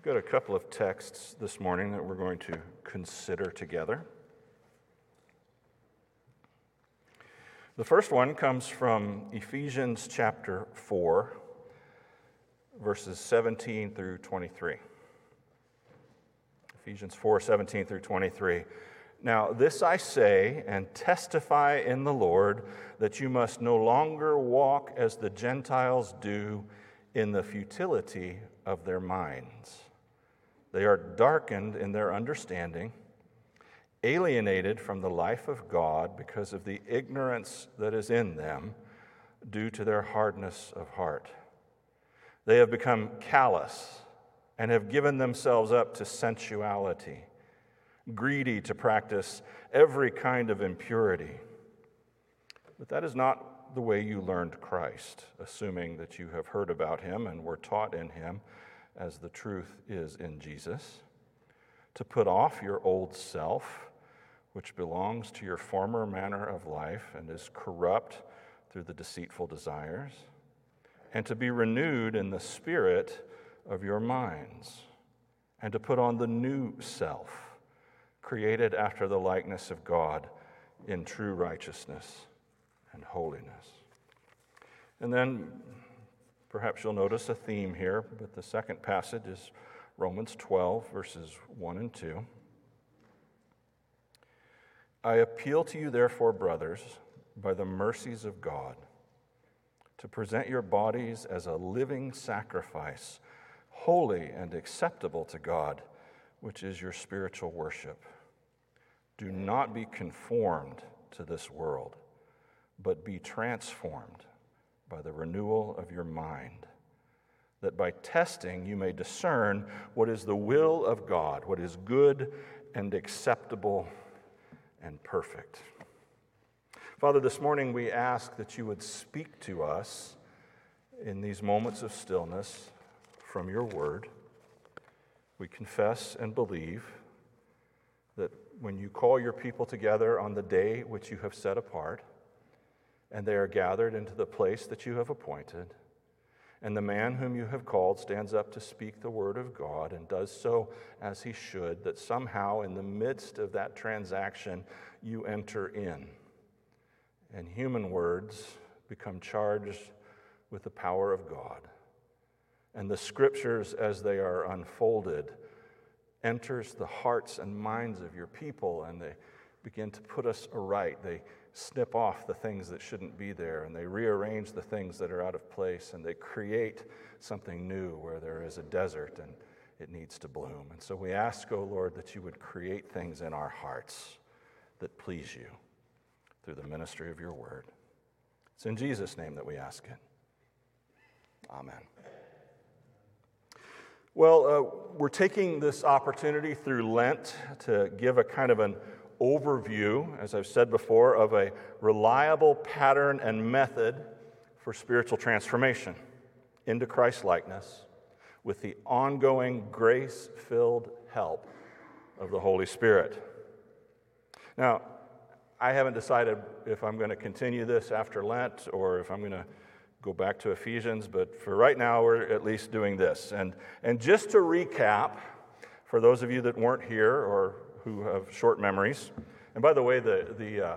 We've got a couple of texts this morning that we're going to consider together. The first one comes from Ephesians chapter 4, verses 17 through 23. Ephesians 4, 17 through 23. Now this I say and testify in the Lord, that you must no longer walk as the Gentiles do in the futility of their minds. They are darkened in their understanding, alienated from the life of God because of the ignorance that is in them due to their hardness of heart. They have become callous and have given themselves up to sensuality, greedy to practice every kind of impurity. But that is not the way you learned Christ, assuming that you have heard about him and were taught in him, as the truth is in Jesus, to put off your old self, which belongs to your former manner of life and is corrupt through the deceitful desires, and to be renewed in the spirit of your minds, and to put on the new self, created after the likeness of God in true righteousness and holiness. And then perhaps you'll notice a theme here, but the second passage is Romans 12, verses 1 and 2. I appeal to you, therefore, brothers, by the mercies of God, to present your bodies as a living sacrifice, holy and acceptable to God, which is your spiritual worship. Do not be conformed to this world, but be transformed by the renewal of your mind, that by testing you may discern what is the will of God, what is good and acceptable and perfect. Father, this morning we ask that you would speak to us in these moments of stillness from your word. We confess and believe that when you call your people together on the day which you have set apart, and they are gathered into the place that you have appointed, and the man whom you have called stands up to speak the word of God and does so as he should, that somehow in the midst of that transaction you enter in, and human words become charged with the power of God. And the scriptures, as they are unfolded, enters the hearts and minds of your people, and they begin to put us aright. They snip off the things that shouldn't be there, and they rearrange the things that are out of place, and they create something new where there is a desert and it needs to bloom. And so we ask, O Lord, that you would create things in our hearts that please you through the ministry of your word. It's in Jesus' name that we ask it. Amen. Well, we're taking this opportunity through Lent to give a kind of an overview, as I've said before, of a reliable pattern and method for spiritual transformation into Christ-likeness with the ongoing grace-filled help of the Holy Spirit. Now, I haven't decided if I'm going to continue this after Lent or if I'm going to go back to Ephesians, but for right now, we're at least doing this. And just to recap, for those of you that weren't here or who have short memories, and by the way, the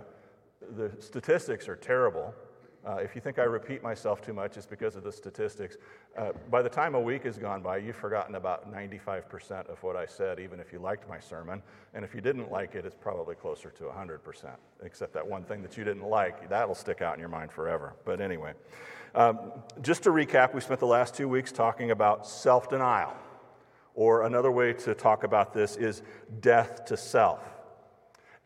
statistics are terrible. If you think I repeat myself too much, it's because of the statistics. By the time a week has gone by, you've forgotten about 95% of what I said, even if you liked my sermon. And if you didn't like it, it's probably closer to 100%, except that one thing that you didn't like, that'll stick out in your mind forever. But anyway, just to recap, we spent the last 2 weeks talking about self-denial, or another way to talk about this is death to self.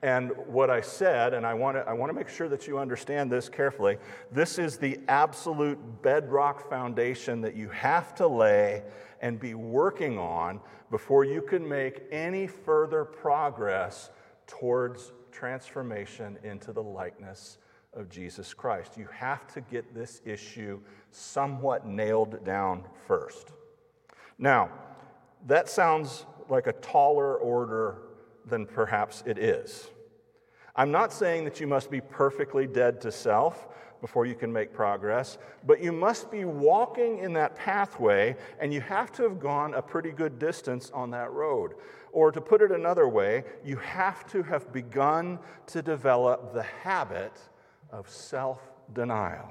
And what I said, and I want to make sure that you understand this carefully, this is the absolute bedrock foundation that you have to lay and be working on before you can make any further progress towards transformation into the likeness of Jesus Christ. You have to get this issue somewhat nailed down first. Now, that sounds like a taller order than perhaps it is. I'm not saying that you must be perfectly dead to self, before you can make progress, but you must be walking in that pathway, and you have to have gone a pretty good distance on that road. Or to put it another way, you have to have begun to develop the habit of self-denial.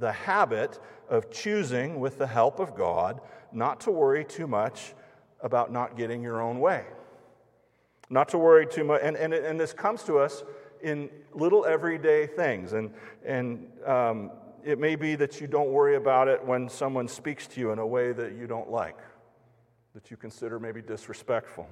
The habit of choosing, with the help of God, not to worry too much about not getting your own way. Not to worry too much, and this comes to us in little everyday things. And it may be that you don't worry about it when someone speaks to you in a way that you don't like, that you consider maybe disrespectful.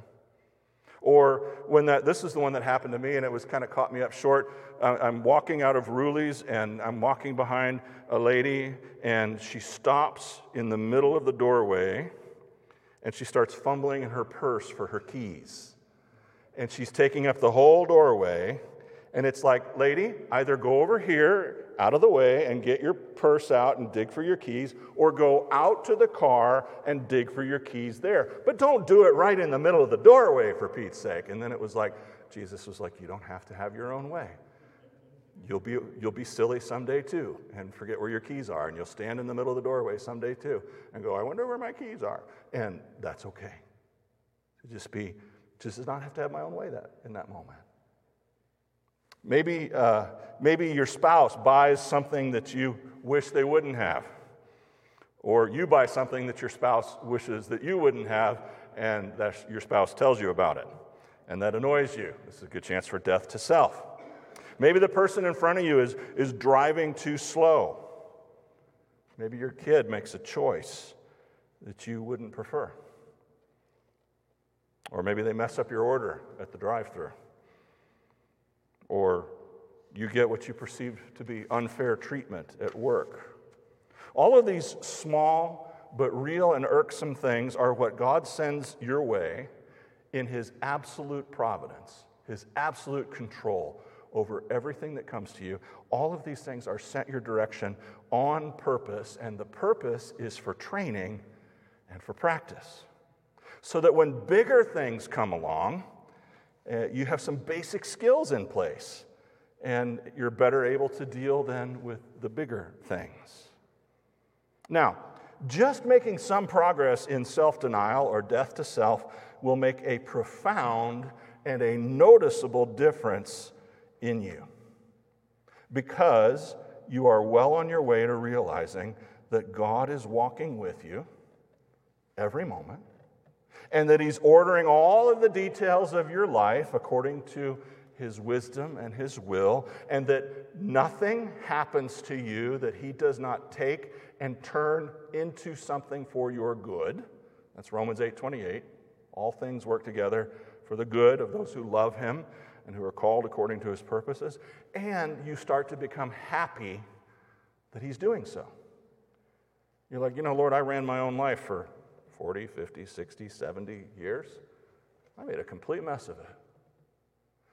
Or when this is the one that happened to me, and it was kind of caught me up short. I'm walking out of Ruley's, and I'm walking behind a lady, and she stops in the middle of the doorway, and she starts fumbling in her purse for her keys. And she's taking up the whole doorway, and it's like, lady, either go over here, out of the way, and get your purse out and dig for your keys, or go out to the car and dig for your keys there. But don't do it right in the middle of the doorway, for Pete's sake. And then it was like, Jesus was like, you don't have to have your own way. You'll be silly someday, too, and forget where your keys are, and you'll stand in the middle of the doorway someday, too, and go, I wonder where my keys are. And that's okay. Just does not have to have my own way in that moment. Maybe your spouse buys something that you wish they wouldn't have, or you buy something that your spouse wishes that you wouldn't have, and your spouse tells you about it, and that annoys you. This is a good chance for death to self. Maybe the person in front of you is driving too slow. Maybe your kid makes a choice that you wouldn't prefer. Or maybe they mess up your order at the drive-thru. Or you get what you perceive to be unfair treatment at work. All of these small but real and irksome things are what God sends your way in His absolute providence, His absolute control over everything that comes to you. All of these things are sent your direction on purpose, and the purpose is for training and for practice. So that when bigger things come along, you have some basic skills in place, and you're better able to deal then with the bigger things. Now, just making some progress in self-denial or death to self will make a profound and a noticeable difference in you, because you are well on your way to realizing that God is walking with you every moment, and that He's ordering all of the details of your life according to His wisdom and His will, and that nothing happens to you that He does not take and turn into something for your good. That's Romans 8:28. All things work together for the good of those who love Him and who are called according to His purposes. And you start to become happy that He's doing so. You're like, Lord, I ran my own life for 40, 50, 60, 70 years, I made a complete mess of it.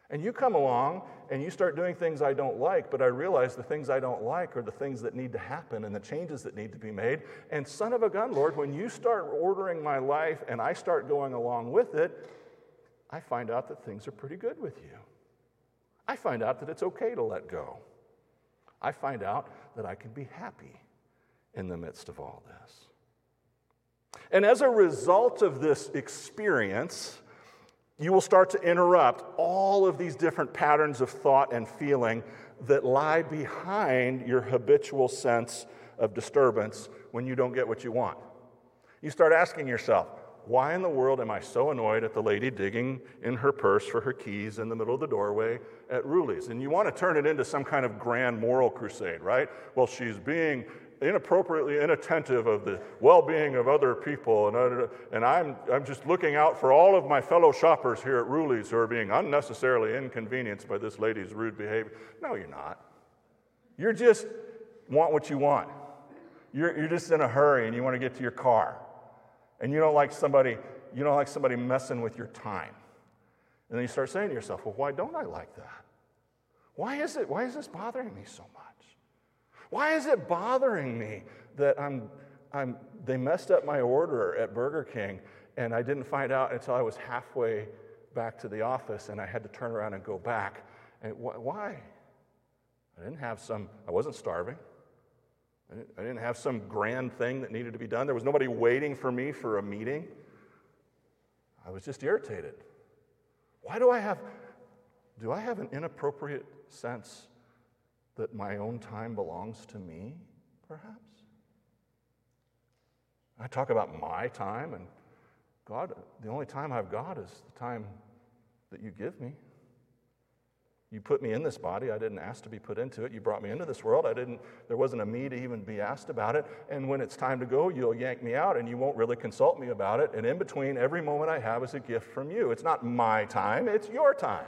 And you come along and you start doing things I don't like, but I realize the things I don't like are the things that need to happen and the changes that need to be made. And son of a gun, Lord, when you start ordering my life and I start going along with it, I find out that things are pretty good with you. I find out that it's okay to let go. I find out that I can be happy in the midst of all this. And as a result of this experience, you will start to interrupt all of these different patterns of thought and feeling that lie behind your habitual sense of disturbance when you don't get what you want. You start asking yourself, why in the world am I so annoyed at the lady digging in her purse for her keys in the middle of the doorway at Ruley's? And you want to turn it into some kind of grand moral crusade, right? Well, she's being inappropriately inattentive of the well-being of other people, and I'm just looking out for all of my fellow shoppers here at Ruley's who are being unnecessarily inconvenienced by this lady's rude behavior. No, you're not. You just want what you want. You're just in a hurry, and you want to get to your car, and you don't like somebody messing with your time. And then you start saying to yourself, well, why don't I like that? Why is this bothering me so much? Why is it bothering me that they messed up my order at Burger King, and I didn't find out until I was halfway back to the office, and I had to turn around and go back? And why? I wasn't starving. I didn't have some grand thing that needed to be done. There was nobody waiting for me for a meeting. I was just irritated. Why do I have an inappropriate sense that my own time belongs to me, perhaps? I talk about my time, and God, the only time I've got is the time that you give me. You put me in this body. I didn't ask to be put into it. You brought me into this world. There wasn't a me to even be asked about it. And when it's time to go, you'll yank me out and you won't really consult me about it. And in between, every moment I have is a gift from you. It's not my time, it's your time.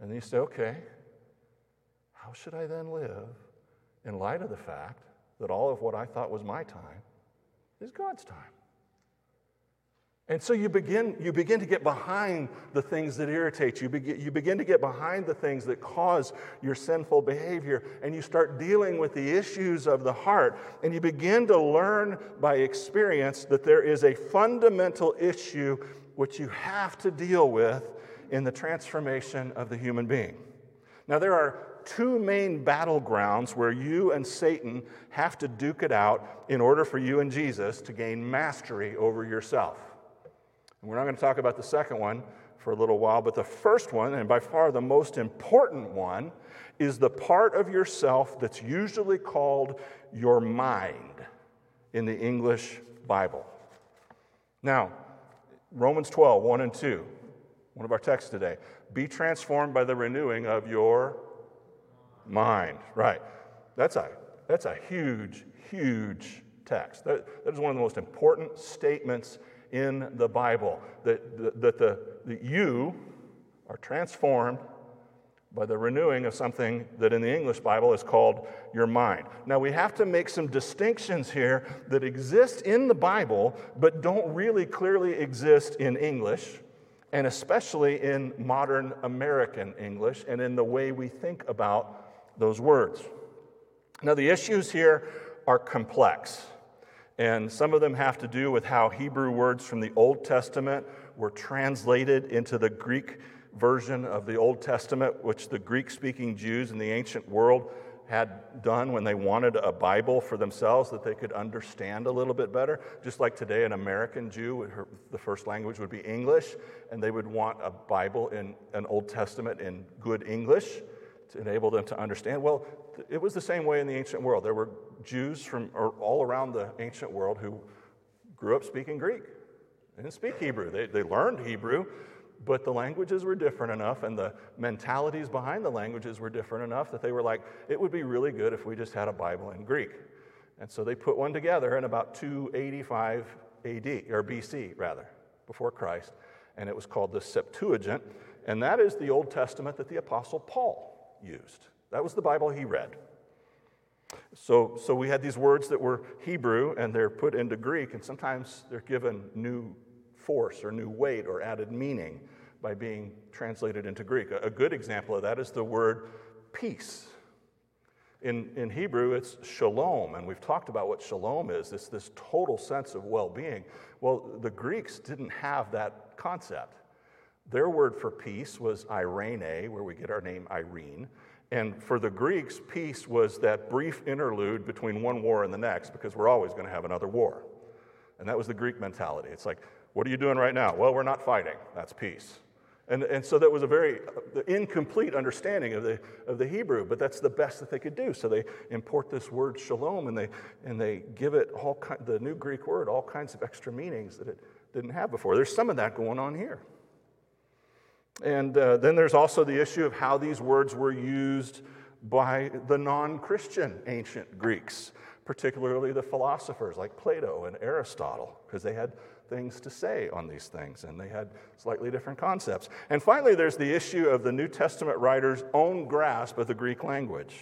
And then you say, okay, how should I then live in light of the fact that all of what I thought was my time is God's time? And so you begin to get behind the things that irritate you. You begin to get behind the things that cause your sinful behavior, and you start dealing with the issues of the heart, and you begin to learn by experience that there is a fundamental issue which you have to deal with in the transformation of the human being. Now, there are two main battlegrounds where you and Satan have to duke it out in order for you and Jesus to gain mastery over yourself. And we're not going to talk about the second one for a little while, but the first one, and by far the most important one, is the part of yourself that's usually called your mind in the English Bible. Now, Romans 12, 1 and 2, one of our texts today. Be transformed by the renewing of your mind, right? That's a huge, huge text. That is one of the most important statements in the Bible, that you are transformed by the renewing of something that in the English Bible is called your mind. Now, we have to make some distinctions here that exist in the Bible but don't really clearly exist in English, and especially in modern American English and in the way we think about those words. Now, the issues here are complex, and some of them have to do with how Hebrew words from the Old Testament were translated into the Greek version of the Old Testament, which the Greek-speaking Jews in the ancient world had done when they wanted a Bible for themselves that they could understand a little bit better. Just like today, an American Jew, the first language would be English, and they would want a Bible in an Old Testament in good English to enable them to understand. Well, it was the same way in the ancient world. There were Jews from all around the ancient world who grew up speaking Greek. They didn't speak Hebrew. They learned Hebrew, but the languages were different enough and the mentalities behind the languages were different enough that they were like, it would be really good if we just had a Bible in Greek. And so they put one together in about 285 AD, or BC rather, before Christ, and it was called the Septuagint, and that is the Old Testament that the Apostle Paul used. That was the Bible he read. So we had these words that were Hebrew and they're put into Greek, and sometimes they're given new force or new weight or added meaning by being translated into Greek. A good example of that is the word peace. In Hebrew, it's shalom, and we've talked about what shalom is. It's this total sense of well-being. Well, the Greeks didn't have that concept. Their word for peace was eirene, where we get our name Irene. And for the Greeks, peace was that brief interlude between one war and the next, because we're always going to have another war. And that was the Greek mentality. It's like, what are you doing right now? Well, we're not fighting. That's peace. And so that was a very incomplete understanding of the Hebrew, but that's the best that they could do. So they import this word shalom, and they give it the new Greek word all kinds of extra meanings that it didn't have before. There's some of that going on here. And then there's also the issue of how these words were used by the non-Christian ancient Greeks, particularly the philosophers like Plato and Aristotle, because they had things to say on these things, and they had slightly different concepts. And finally, there's the issue of the New Testament writer's own grasp of the Greek language.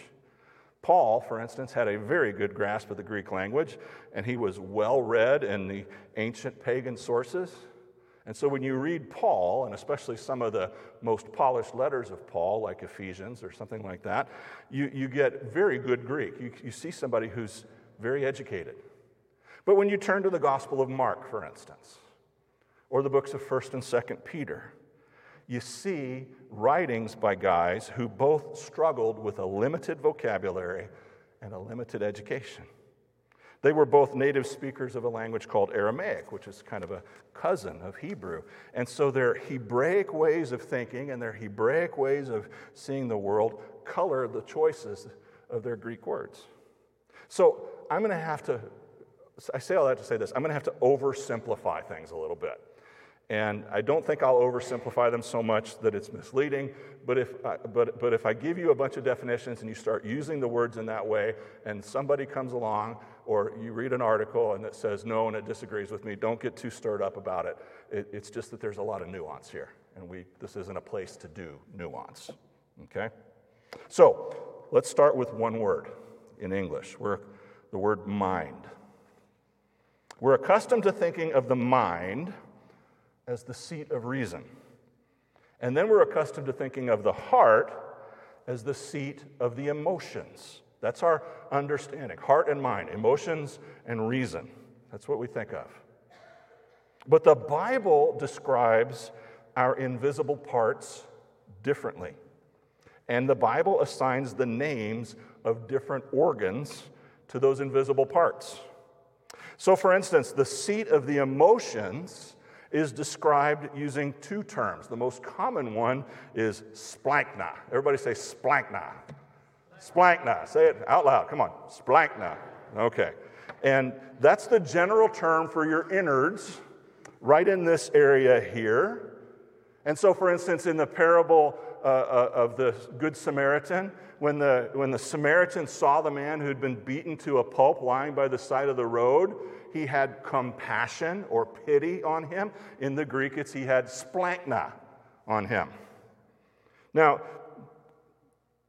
Paul, for instance, had a very good grasp of the Greek language, and he was well-read in the ancient pagan sources. And so when you read Paul, and especially some of the most polished letters of Paul, like Ephesians or something like that, you get very good Greek. You see somebody who's very educated. But when you turn to the Gospel of Mark, for instance, or the books of 1st and 2nd Peter, you see writings by guys who both struggled with a limited vocabulary and a limited education. They were both native speakers of a language called Aramaic, which is kind of a cousin of Hebrew. And so their Hebraic ways of thinking and their Hebraic ways of seeing the world color the choices of their Greek words. So I say all that to say this, I'm going to have to oversimplify things a little bit. And I don't think I'll oversimplify them so much that it's misleading, but if I give you a bunch of definitions and you start using the words in that way, and somebody comes along or you read an article and it says no and it disagrees with me, don't get too stirred up about it. It's just that there's a lot of nuance here, and this isn't a place to do nuance, okay? So let's start with one word in English, the word mind. We're accustomed to thinking of the mind as the seat of reason. And then we're accustomed to thinking of the heart as the seat of the emotions. That's our understanding, heart and mind, emotions and reason. That's what we think of. But the Bible describes our invisible parts differently. And the Bible assigns the names of different organs to those invisible parts. So for instance, the seat of the emotions is described using two terms. The most common one is splankna. Everybody say splankna. Splankna. Say it out loud. Come on. Splankna. Okay. And that's the general term for your innards right in this area here. And so, for instance, in the parable of the Good Samaritan, when the Samaritan saw the man who'd been beaten to a pulp lying by the side of the road, he had compassion or pity on him. In the Greek, he had splankna on him. Now,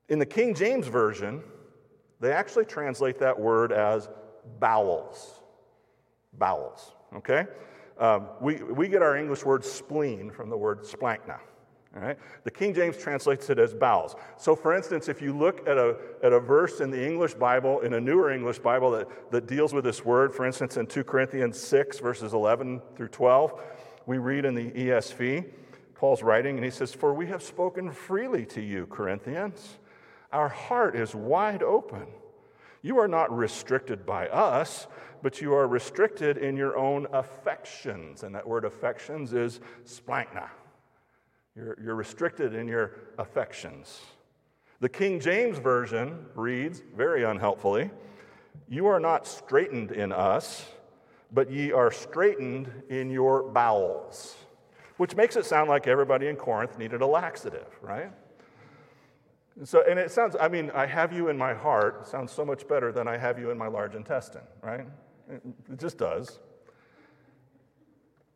in the King James Version, they actually translate that word as bowels. Bowels, okay? We get our English word spleen from the word splankna. All right? The King James translates it as bowels. So for instance, if you look at a verse in the English Bible, in a newer English Bible that deals with this word, for instance, in 2 Corinthians 6, verses 11 through 12, we read in the ESV, Paul's writing, and he says, "For we have spoken freely to you, Corinthians. Our heart is wide open. You are not restricted by us, but you are restricted in your own affections." And that word affections is splankna. You're restricted in your affections. The King James Version reads, very unhelpfully, "You are not straitened in us, but ye are straitened in your bowels," which makes it sound like everybody in Corinth needed a laxative, right? And it sounds, I mean, "I have you in my heart" sounds so much better than "I have you in my large intestine," right? It just does.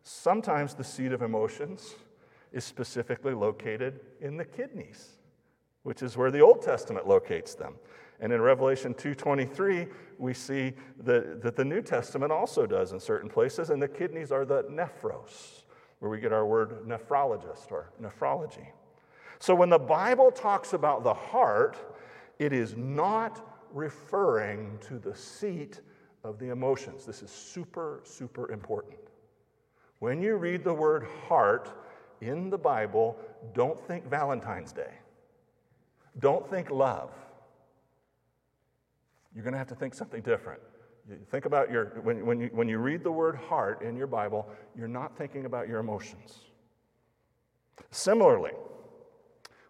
Sometimes the seat of emotions is specifically located in the kidneys, which is where the Old Testament locates them. And in Revelation 2:23, we see that the New Testament also does in certain places, and the kidneys are the nephros, where we get our word nephrologist or nephrology. So when the Bible talks about the heart, it is not referring to the seat of the emotions. This is super, super important. When you read the word heart in the Bible, don't think Valentine's Day. Don't think love. You're going to have to think something different. Think about when you read the word heart in your Bible, you're not thinking about your emotions. Similarly,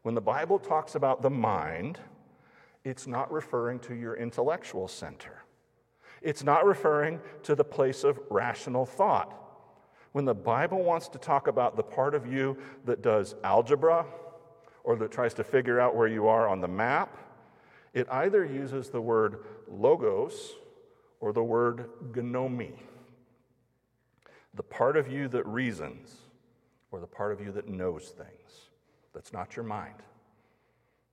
when the Bible talks about the mind, it's not referring to your intellectual center. It's not referring to the place of rational thought. When the Bible wants to talk about the part of you that does algebra or that tries to figure out where you are on the map, it either uses the word logos or the word gnomi, the part of you that reasons or the part of you that knows things. That's not your mind,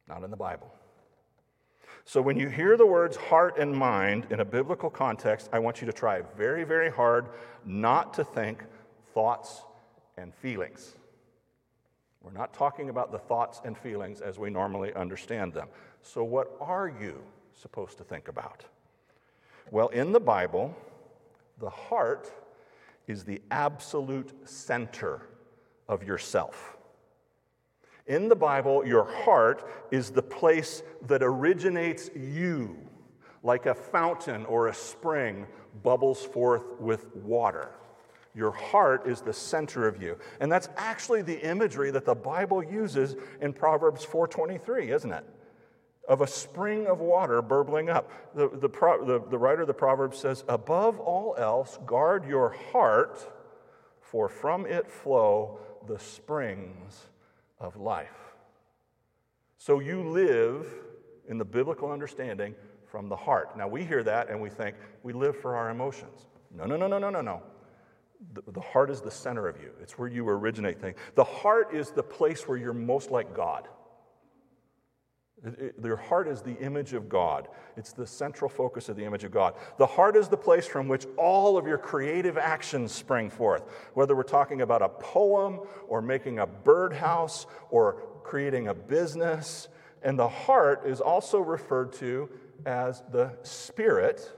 not in the Bible. So when you hear the words heart and mind in a biblical context, I want you to try very, very hard not to think thoughts and feelings. We're not talking about the thoughts and feelings as we normally understand them. So what are you supposed to think about? Well, in the Bible, the heart is the absolute center of yourself. In the Bible, your heart is the place that originates you, like a fountain or a spring bubbles forth with water. Your heart is the center of you. And that's actually the imagery that the Bible uses in Proverbs 4:23, isn't it? Of a spring of water burbling up. The writer of the Proverbs says, above all else, guard your heart, for from it flow the springs of life. So you live, in the biblical understanding, from the heart. Now we hear that and we think, we live for our emotions. No. The heart is the center of you. It's where you originate things. The heart is the place where you're most like God. Your heart is the image of God. It's the central focus of the image of God. The heart is the place from which all of your creative actions spring forth. Whether we're talking about a poem or making a birdhouse or creating a business. And the heart is also referred to as the spirit,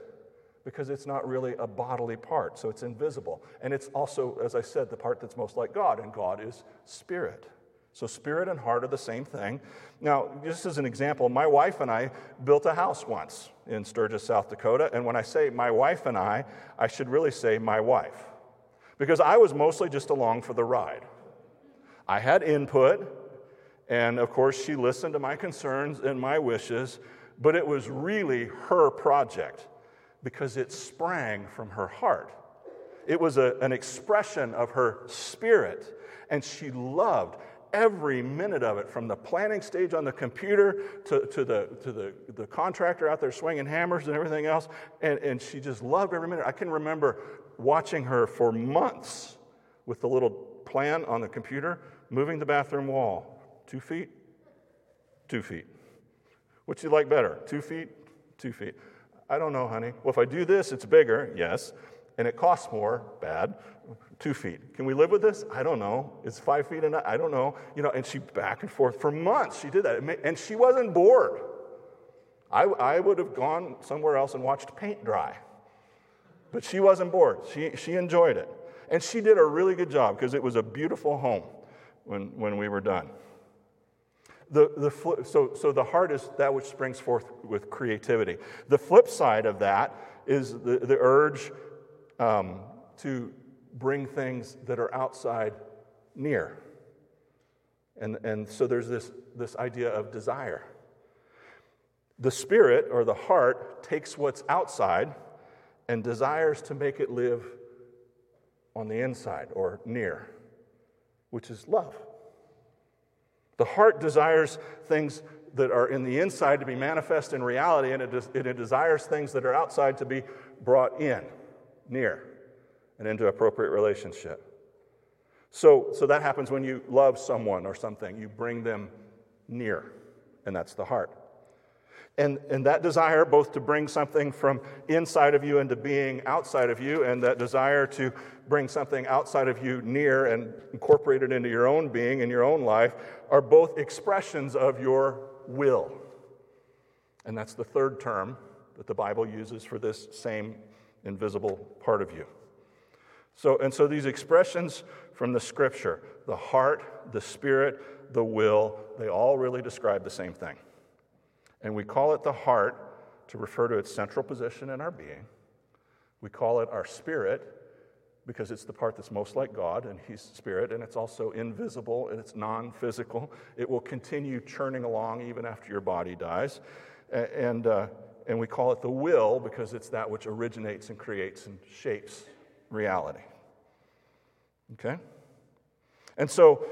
because it's not really a bodily part, so it's invisible. And it's also, as I said, the part that's most like God, and God is spirit. So spirit and heart are the same thing. Now, just as an example, my wife and I built a house once in Sturgis, South Dakota, and when I say my wife and I should really say my wife, because I was mostly just along for the ride. I had input, and of course she listened to my concerns and my wishes, but it was really her project, because it sprang from her heart. It was an expression of her spirit, and she loved every minute of it, from the planning stage on the computer to the contractor out there swinging hammers and everything else, and she just loved every minute. I can remember watching her for months with the little plan on the computer, moving the bathroom wall, 2 feet, 2 feet. What'd you like better, 2 feet, 2 feet? I don't know, honey. Well, if I do this, it's bigger, yes, and it costs more, bad, 2 feet. Can we live with this? I don't know. Is 5 feet enough? I don't know. And she back and forth for months. She did that, and she wasn't bored. I would have gone somewhere else and watched paint dry, but she wasn't bored. She enjoyed it, and she did a really good job, because it was a beautiful home when we were done. So the heart is that which springs forth with creativity. The flip side of that is the urge to bring things that are outside near. And so there's this idea of desire. The spirit, or the heart, takes what's outside and desires to make it live on the inside or near, which is love. The heart desires things that are in the inside to be manifest in reality, and it desires things that are outside to be brought in, near, and into appropriate relationship. So that happens when you love someone or something. You bring them near, and that's the heart. And that desire, both to bring something from inside of you into being outside of you, and that desire to bring something outside of you near and incorporate it into your own being and your own life, are both expressions of your will. And that's the third term that the Bible uses for this same invisible part of you. So these expressions from the Scripture, the heart, the spirit, the will, they all really describe the same thing. And we call it the heart to refer to its central position in our being. We call it our spirit because it's the part that's most like God, and He's spirit, and it's also invisible, and it's non-physical. It will continue churning along even after your body dies. And we call it the will because it's that which originates and creates and shapes reality. Okay? And so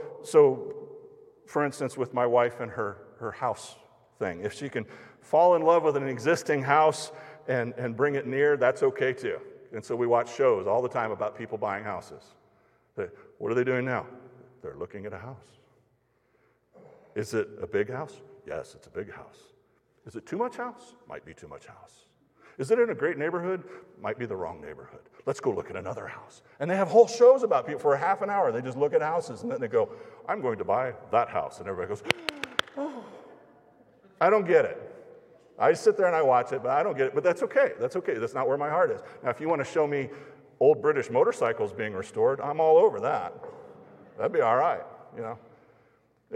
for instance, with my wife and her house thing. If she can fall in love with an existing house and bring it near, that's okay too. And so we watch shows all the time about people buying houses. What are they doing now? They're looking at a house. Is it a big house? Yes, it's a big house. Is it too much house? Might be too much house. Is it in a great neighborhood? Might be the wrong neighborhood. Let's go look at another house. And they have whole shows about people for half an hour. They just look at houses, and then they go, I'm going to buy that house. And everybody goes, oh. I don't get it. I sit there and I watch it, but I don't get it. But that's okay. That's okay. That's not where my heart is. Now, if you want to show me old British motorcycles being restored, I'm all over that. That'd be all right.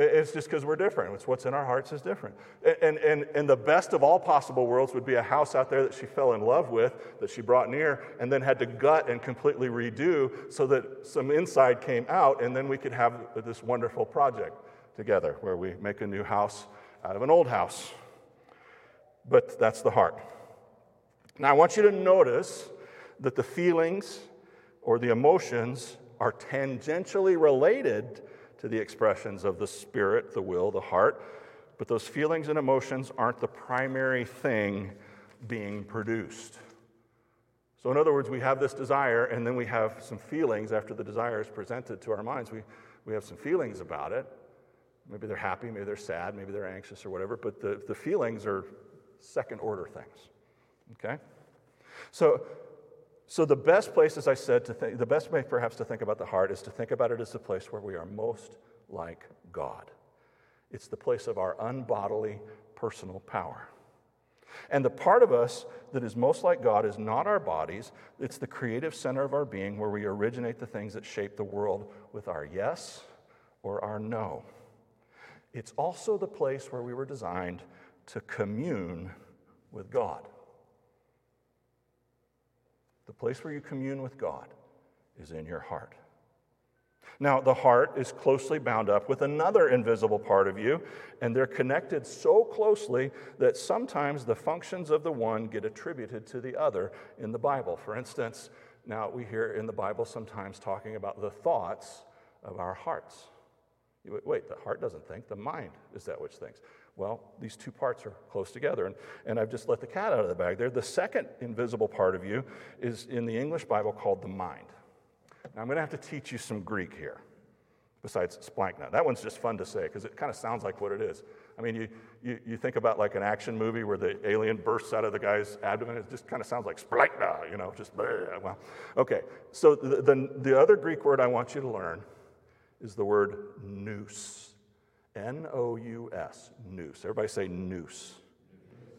It's just because we're different. It's what's in our hearts is different. And the best of all possible worlds would be a house out there that she fell in love with, that she brought near, and then had to gut and completely redo so that some inside came out, and then we could have this wonderful project together where we make a new house out of an old house. But that's the heart. Now I want you to notice that the feelings or the emotions are tangentially related to the expressions of the spirit, the will, the heart. But those feelings and emotions aren't the primary thing being produced. So in other words, we have this desire, and then we have some feelings after the desire is presented to our minds. We have some feelings about it. Maybe they're happy, maybe they're sad, maybe they're anxious or whatever, but the feelings are second-order things, okay? So the best place, as I said, the best way perhaps to think about the heart is to think about it as the place where we are most like God. It's the place of our unbodily personal power. And the part of us that is most like God is not our bodies. It's the creative center of our being where we originate the things that shape the world with our yes or our no. It's also the place where we were designed to commune with God. The place where you commune with God is in your heart. Now, the heart is closely bound up with another invisible part of you, and they're connected so closely that sometimes the functions of the one get attributed to the other in the Bible. For instance, now we hear in the Bible sometimes talking about the thoughts of our hearts. Wait, the heart doesn't think, the mind is that which thinks. Well, these two parts are close together, and I've just let the cat out of the bag there. The second invisible part of you is in the English Bible called the mind. Now, I'm going to have to teach you some Greek here, besides splankna. That one's just fun to say because it kind of sounds like what it is. I mean, you think about like an action movie where the alien bursts out of the guy's abdomen. It just kind of sounds like splankna, you know, just bleh. Well, okay, so the other Greek word I want you to learn is the word nous. N-O-U-S, noose. Everybody say noose.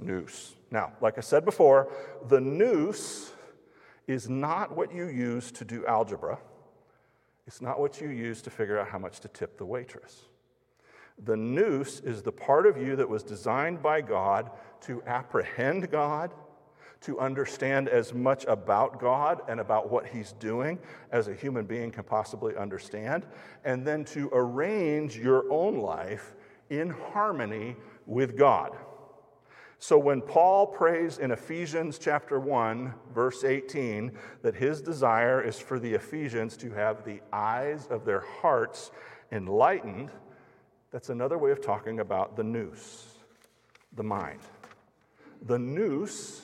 Noose. Now, like I said before, the noose is not what you use to do algebra. It's not what you use to figure out how much to tip the waitress. The noose is the part of you that was designed by God to apprehend God, to understand as much about God and about what he's doing as a human being can possibly understand, and then to arrange your own life in harmony with God. So when Paul prays in Ephesians chapter 1, verse 18, that his desire is for the Ephesians to have the eyes of their hearts enlightened, that's another way of talking about the nous, the mind. The nous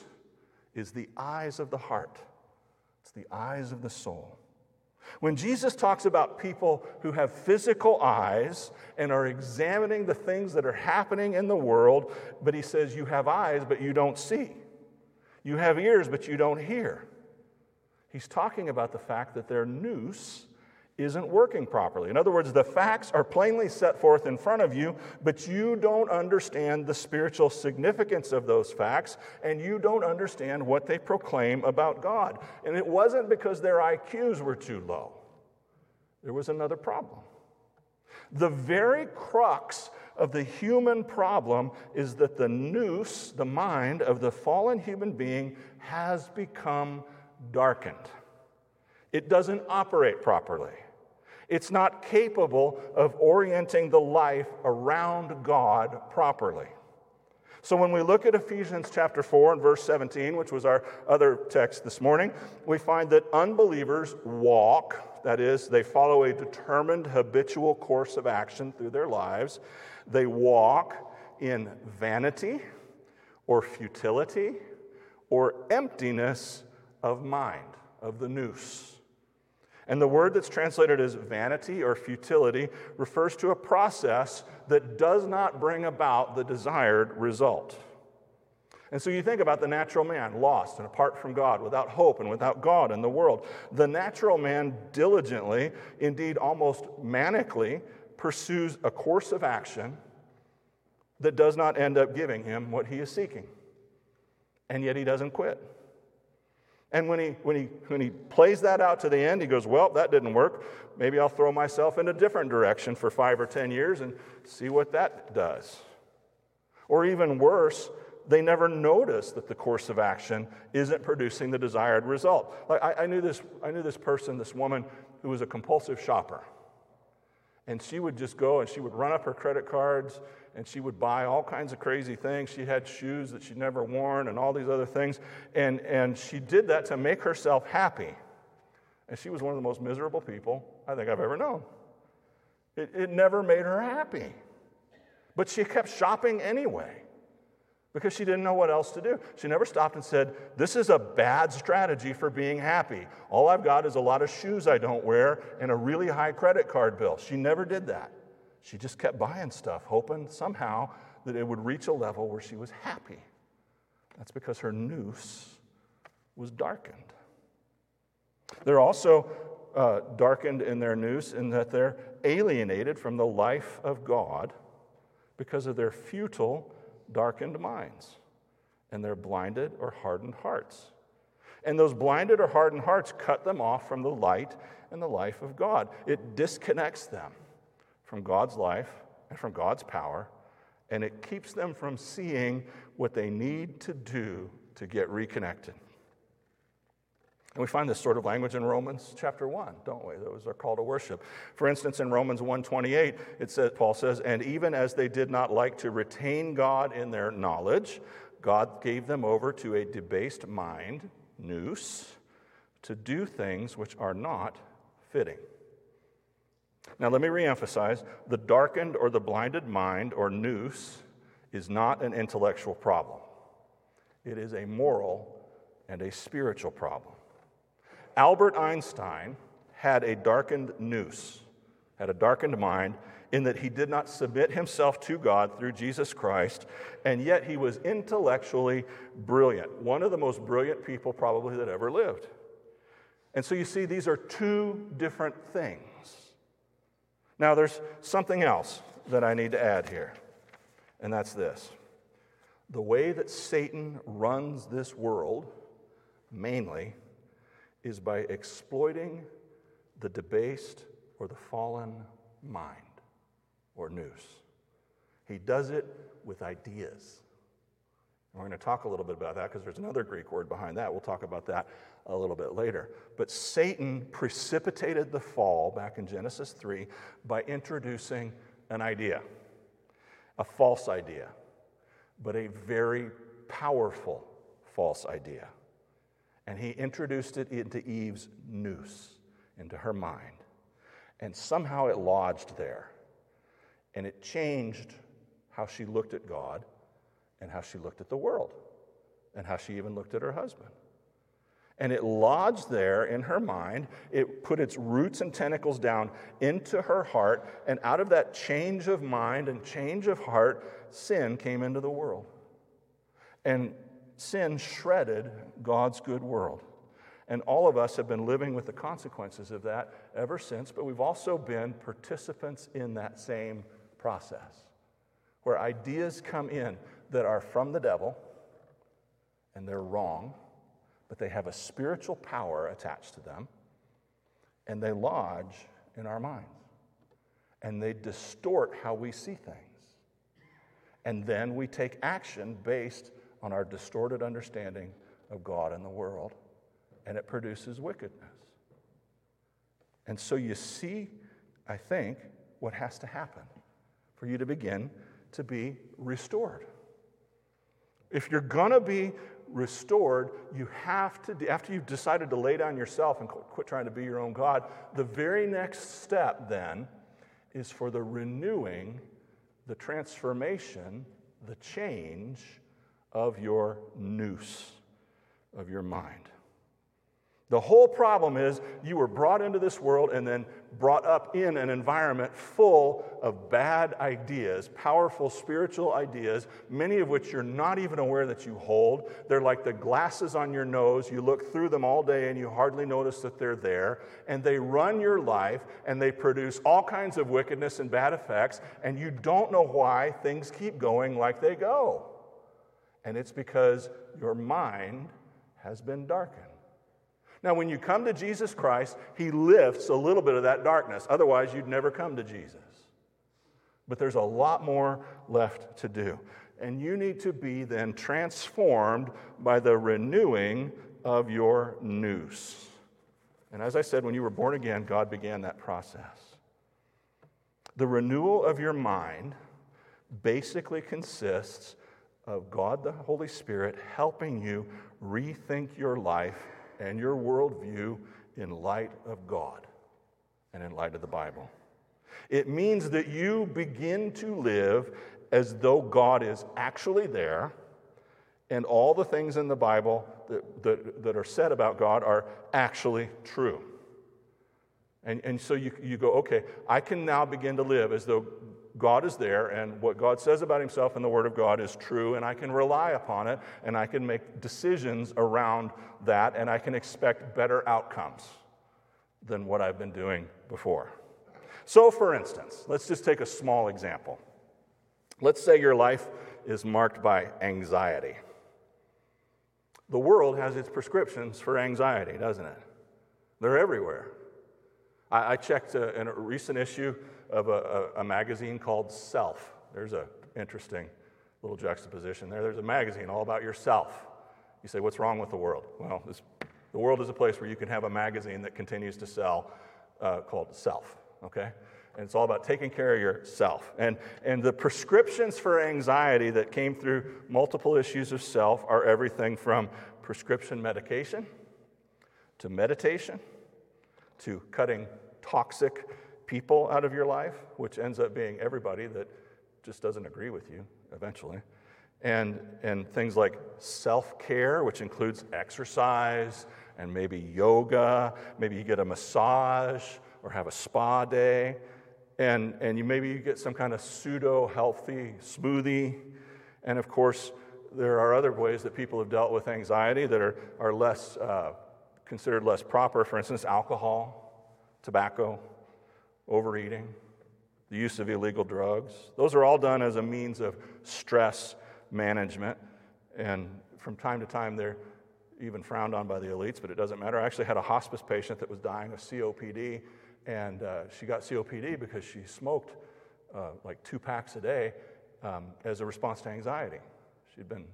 is the eyes of the heart. It's the eyes of the soul. When Jesus talks about people who have physical eyes and are examining the things that are happening in the world, but he says, you have eyes, but you don't see. You have ears, but you don't hear. He's talking about the fact that their nous isn't working properly. In other words, the facts are plainly set forth in front of you, but you don't understand the spiritual significance of those facts, and you don't understand what they proclaim about God. And it wasn't because their IQs were too low. There was another problem. The very crux of the human problem is that the nous, the mind of the fallen human being, has become darkened. It doesn't operate properly. It's not capable of orienting the life around God properly. So when we look at Ephesians chapter 4 and verse 17, which was our other text this morning, we find that unbelievers walk, that is, they follow a determined habitual course of action through their lives. They walk in vanity or futility or emptiness of mind, of the nous. And the word that's translated as vanity or futility refers to a process that does not bring about the desired result. And so you think about the natural man, lost and apart from God, without hope and without God in the world. The natural man diligently, indeed almost manically, pursues a course of action that does not end up giving him what he is seeking. And yet he doesn't quit. And when he plays that out to the end, he goes, well, that didn't work. Maybe I'll throw myself in a different direction for 5 or 10 years and see what that does. Or even worse, they never notice that the course of action isn't producing the desired result. Like I knew this person, this woman, who was a compulsive shopper. And she would just go and she would run up her credit cards and she would buy all kinds of crazy things. She had shoes that she'd never worn and all these other things. And she did that to make herself happy. And she was one of the most miserable people I think I've ever known. It never made her happy. But she kept shopping anyway because she didn't know what else to do. She never stopped and said, this is a bad strategy for being happy. All I've got is a lot of shoes I don't wear and a really high credit card bill. She never did that. She just kept buying stuff, hoping somehow that it would reach a level where she was happy. That's because her noose was darkened. They're also darkened in their noose in that they're alienated from the life of God because of their futile, darkened minds and their blinded or hardened hearts. And those blinded or hardened hearts cut them off from the light and the life of God. It disconnects them from God's life and from God's power, and it keeps them from seeing what they need to do to get reconnected. And we find this sort of language in Romans chapter 1, don't we? That was our call to worship. For instance, in Romans 1:28, it says, Paul says, and even as they did not like to retain God in their knowledge, God gave them over to a debased mind, nous, to do things which are not fitting. Now let me reemphasize, the darkened or the blinded mind or nous is not an intellectual problem. It is a moral and a spiritual problem. Albert Einstein had a darkened nous, had a darkened mind, in that he did not submit himself to God through Jesus Christ, and yet he was intellectually brilliant, one of the most brilliant people probably that ever lived. And so you see, these are two different things. Now, there's something else that I need to add here, and that's this. The way that Satan runs this world, mainly, is by exploiting the debased or the fallen mind or nous. He does it with ideas. And we're going to talk a little bit about that because there's another Greek word behind that. We'll talk about that a little bit later. But Satan precipitated the fall back in Genesis 3 by introducing an idea, a false idea, but a very powerful false idea. And he introduced it into Eve's noose, into her mind. And somehow it lodged there. And it changed how she looked at God and how she looked at the world and how she even looked at her husband. And it lodged there in her mind. It put its roots and tentacles down into her heart. And out of that change of mind and change of heart, sin came into the world. And sin shredded God's good world. And all of us have been living with the consequences of that ever since, but we've also been participants in that same process, where ideas come in that are from the devil, and they're wrong, but they have a spiritual power attached to them, and they lodge in our minds, and they distort how we see things. And then we take action based on our distorted understanding of God and the world, and it produces wickedness. And so you see, I think, what has to happen for you to begin to be restored. If you're going to be restored, you have to, after you've decided to lay down yourself and quit trying to be your own God, the very next step then is for the renewing, the transformation, the change of your noose, of your mind. The whole problem is you were brought into this world and then brought up in an environment full of bad ideas, powerful spiritual ideas, many of which you're not even aware that you hold. They're like the glasses on your nose. You look through them all day and you hardly notice that they're there. And they run your life and they produce all kinds of wickedness and bad effects. And you don't know why things keep going like they go. And it's because your mind has been darkened. Now, when you come to Jesus Christ, he lifts a little bit of that darkness. Otherwise, you'd never come to Jesus. But there's a lot more left to do. And you need to be then transformed by the renewing of your nous. And as I said, when you were born again, God began that process. The renewal of your mind basically consists of God the Holy Spirit helping you rethink your life and your worldview in light of God and in light of the Bible. It means that you begin to live as though God is actually there, and all the things in the Bible that are said about God are actually true. And so you go, okay, I can now begin to live as though God is there, and what God says about himself in the Word of God is true, and I can rely upon it, and I can make decisions around that, and I can expect better outcomes than what I've been doing before. So, for instance, let's just take a small example. Let's say your life is marked by anxiety. The world has its prescriptions for anxiety, doesn't it? They're everywhere. I checked in a recent issue of a magazine called Self. There's an interesting little juxtaposition there. There's a magazine all about yourself. You say, what's wrong with the world? Well, the world is a place where you can have a magazine that continues to sell called Self, okay? And it's all about taking care of yourself. And the prescriptions for anxiety that came through multiple issues of Self are everything from prescription medication to meditation to cutting toxic people out of your life, which ends up being everybody that just doesn't agree with you eventually. And things like self-care, which includes exercise and maybe yoga, maybe you get a massage or have a spa day, and you get some kind of pseudo-healthy smoothie. And of course, there are other ways that people have dealt with anxiety that are less considered less proper, for instance, alcohol, tobacco, overeating, the use of illegal drugs. Those are all done as a means of stress management. And from time to time, they're even frowned on by the elites, but it doesn't matter. I actually had a hospice patient that was dying of COPD, and she got COPD because she smoked like 2 packs a day as a response to anxiety. She'd been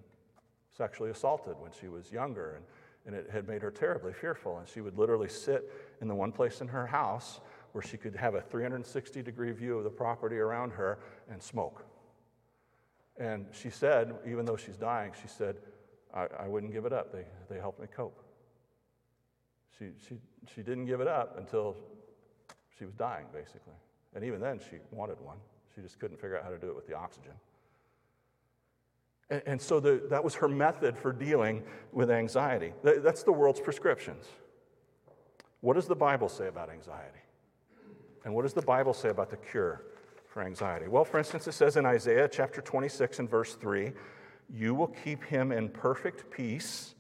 sexually assaulted when she was younger, and it had made her terribly fearful, and she would literally sit in the one place in her house where she could have a 360-degree view of the property around her and smoke. And she said, even though she's dying, she said, I wouldn't give it up. They helped me cope. She didn't give it up until she was dying, basically. And even then, she wanted one. She just couldn't figure out how to do it with the oxygen. And so that was her method for dealing with anxiety. That's the world's prescriptions. What does the Bible say about anxiety? And what does the Bible say about the cure for anxiety? Well, for instance, it says in Isaiah chapter 26 and verse 3, you will keep him in perfect peace,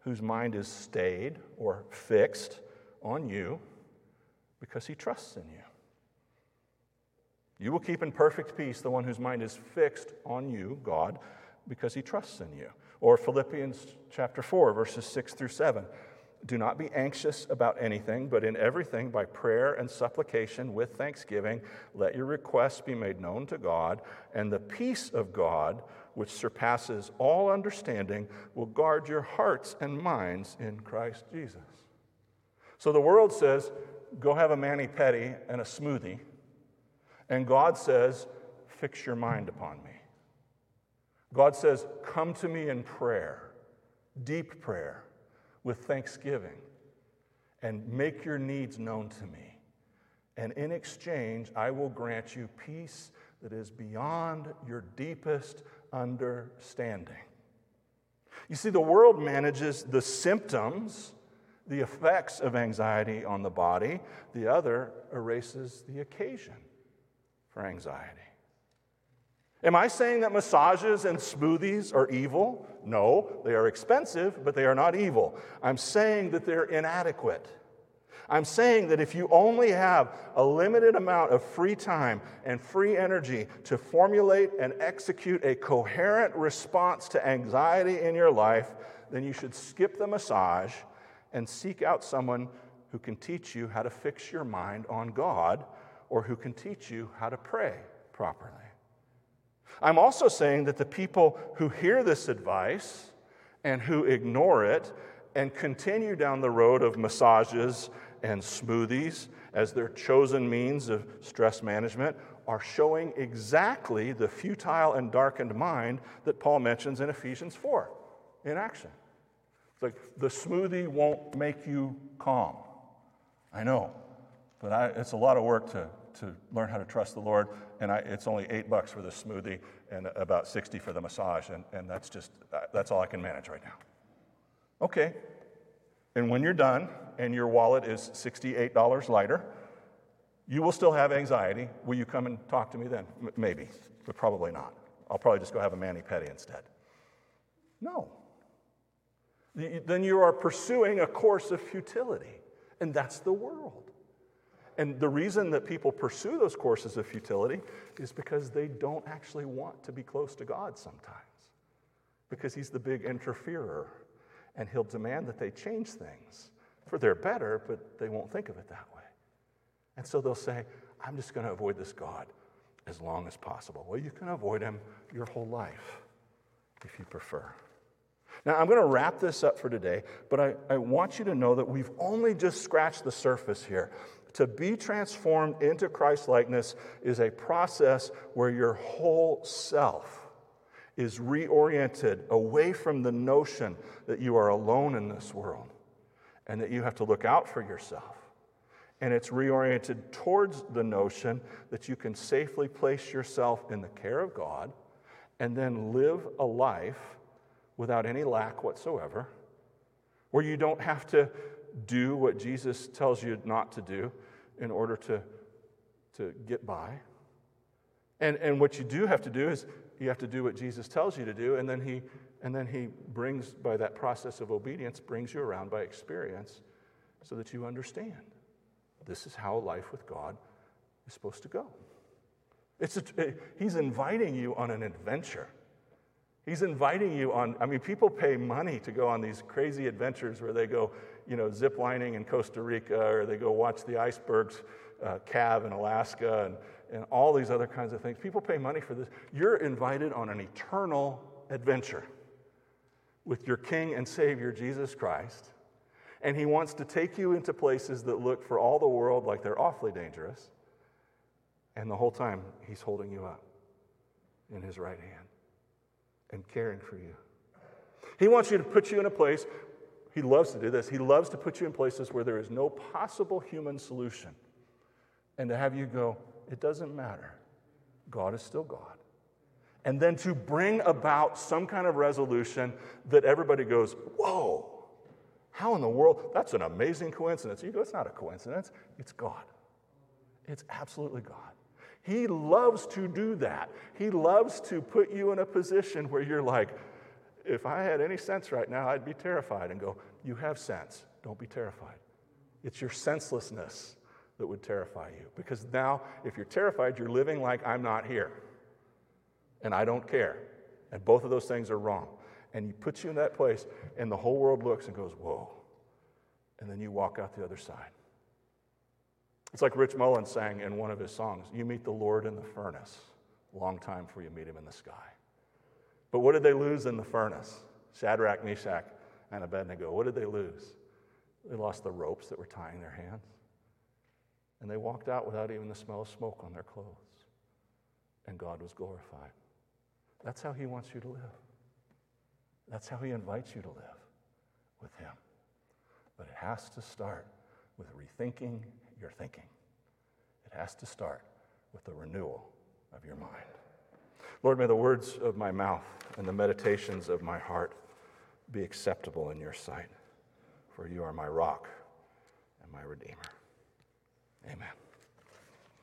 whose mind is stayed or fixed on you, because he trusts in you. You will keep in perfect peace the one whose mind is fixed on you, God, because he trusts in you. Or Philippians chapter 4, verses 6 through 7. Do not be anxious about anything, but in everything by prayer and supplication with thanksgiving, let your requests be made known to God, and the peace of God, which surpasses all understanding, will guard your hearts and minds in Christ Jesus. So the world says, go have a mani-pedi and a smoothie, and God says, fix your mind upon me. God says, come to me in prayer, deep prayer, with thanksgiving, and make your needs known to me. And in exchange, I will grant you peace that is beyond your deepest understanding. You see, the world manages the symptoms, the effects of anxiety on the body. The other erases the occasion for anxiety. Am I saying that massages and smoothies are evil? No, they are expensive, but they are not evil. I'm saying that they're inadequate. I'm saying that if you only have a limited amount of free time and free energy to formulate and execute a coherent response to anxiety in your life, then you should skip the massage and seek out someone who can teach you how to fix your mind on God, or who can teach you how to pray properly. I'm also saying that the people who hear this advice and who ignore it and continue down the road of massages and smoothies as their chosen means of stress management are showing exactly the futile and darkened mind that Paul mentions in Ephesians 4 in action. It's like, the smoothie won't make you calm. I know, but it's a lot of work to learn how to trust the Lord, and it's only $8 for the smoothie and about $60 for the massage, and that's all I can manage right now. Okay, and when you're done and your wallet is $68 lighter, you will still have anxiety. Will you come and talk to me then? Maybe, but probably not. I'll probably just go have a mani-pedi instead. No. Then you are pursuing a course of futility, and that's the world. And the reason that people pursue those courses of futility is because they don't actually want to be close to God sometimes, because he's the big interferer, and he'll demand that they change things for their better, but they won't think of it that way. And so they'll say, I'm just going to avoid this God as long as possible. Well, you can avoid him your whole life if you prefer. Now, I'm going to wrap this up for today, but I want you to know that we've only just scratched the surface here. To be transformed into Christ-likeness is a process where your whole self is reoriented away from the notion that you are alone in this world and that you have to look out for yourself. And it's reoriented towards the notion that you can safely place yourself in the care of God and then live a life without any lack whatsoever, where you don't have to do what Jesus tells you not to do in order to get by. And what you do have to do is you have to do what Jesus tells you to do, and then he brings, by that process of obedience, brings you around by experience so that you understand this is how life with God is supposed to go. He's inviting you on an adventure. He's inviting you on, people pay money to go on these crazy adventures where they go, zip lining in Costa Rica, or they go watch the icebergs calve in Alaska, and all these other kinds of things. People pay money for this. You're invited on an eternal adventure with your King and Savior, Jesus Christ, and he wants to take you into places that look for all the world like they're awfully dangerous, and the whole time he's holding you up in his right hand and caring for you. He wants you to put you in a place, he loves to do this, he loves to put you in places where there is no possible human solution, and to have you go, it doesn't matter, God is still God. And then to bring about some kind of resolution that everybody goes, whoa, how in the world, that's an amazing coincidence. You go, it's not a coincidence, it's God. It's absolutely God. He loves to do that. He loves to put you in a position where you're like, if I had any sense right now, I'd be terrified, and go, you have sense. Don't be terrified. It's your senselessness that would terrify you. Because now, if you're terrified, you're living like I'm not here, and I don't care. And both of those things are wrong. And he puts you in that place, and the whole world looks and goes, whoa. And then you walk out the other side. It's like Rich Mullins sang in one of his songs, you meet the Lord in the furnace, long time before you meet him in the sky. But what did they lose in the furnace? Shadrach, Meshach, and Abednego. What did they lose? They lost the ropes that were tying their hands. And they walked out without even the smell of smoke on their clothes. And God was glorified. That's how he wants you to live. That's how he invites you to live with him. But it has to start with rethinking your thinking. It has to start with the renewal of your mind. Lord, may the words of my mouth and the meditations of my heart be acceptable in your sight, for you are my rock and my redeemer. Amen.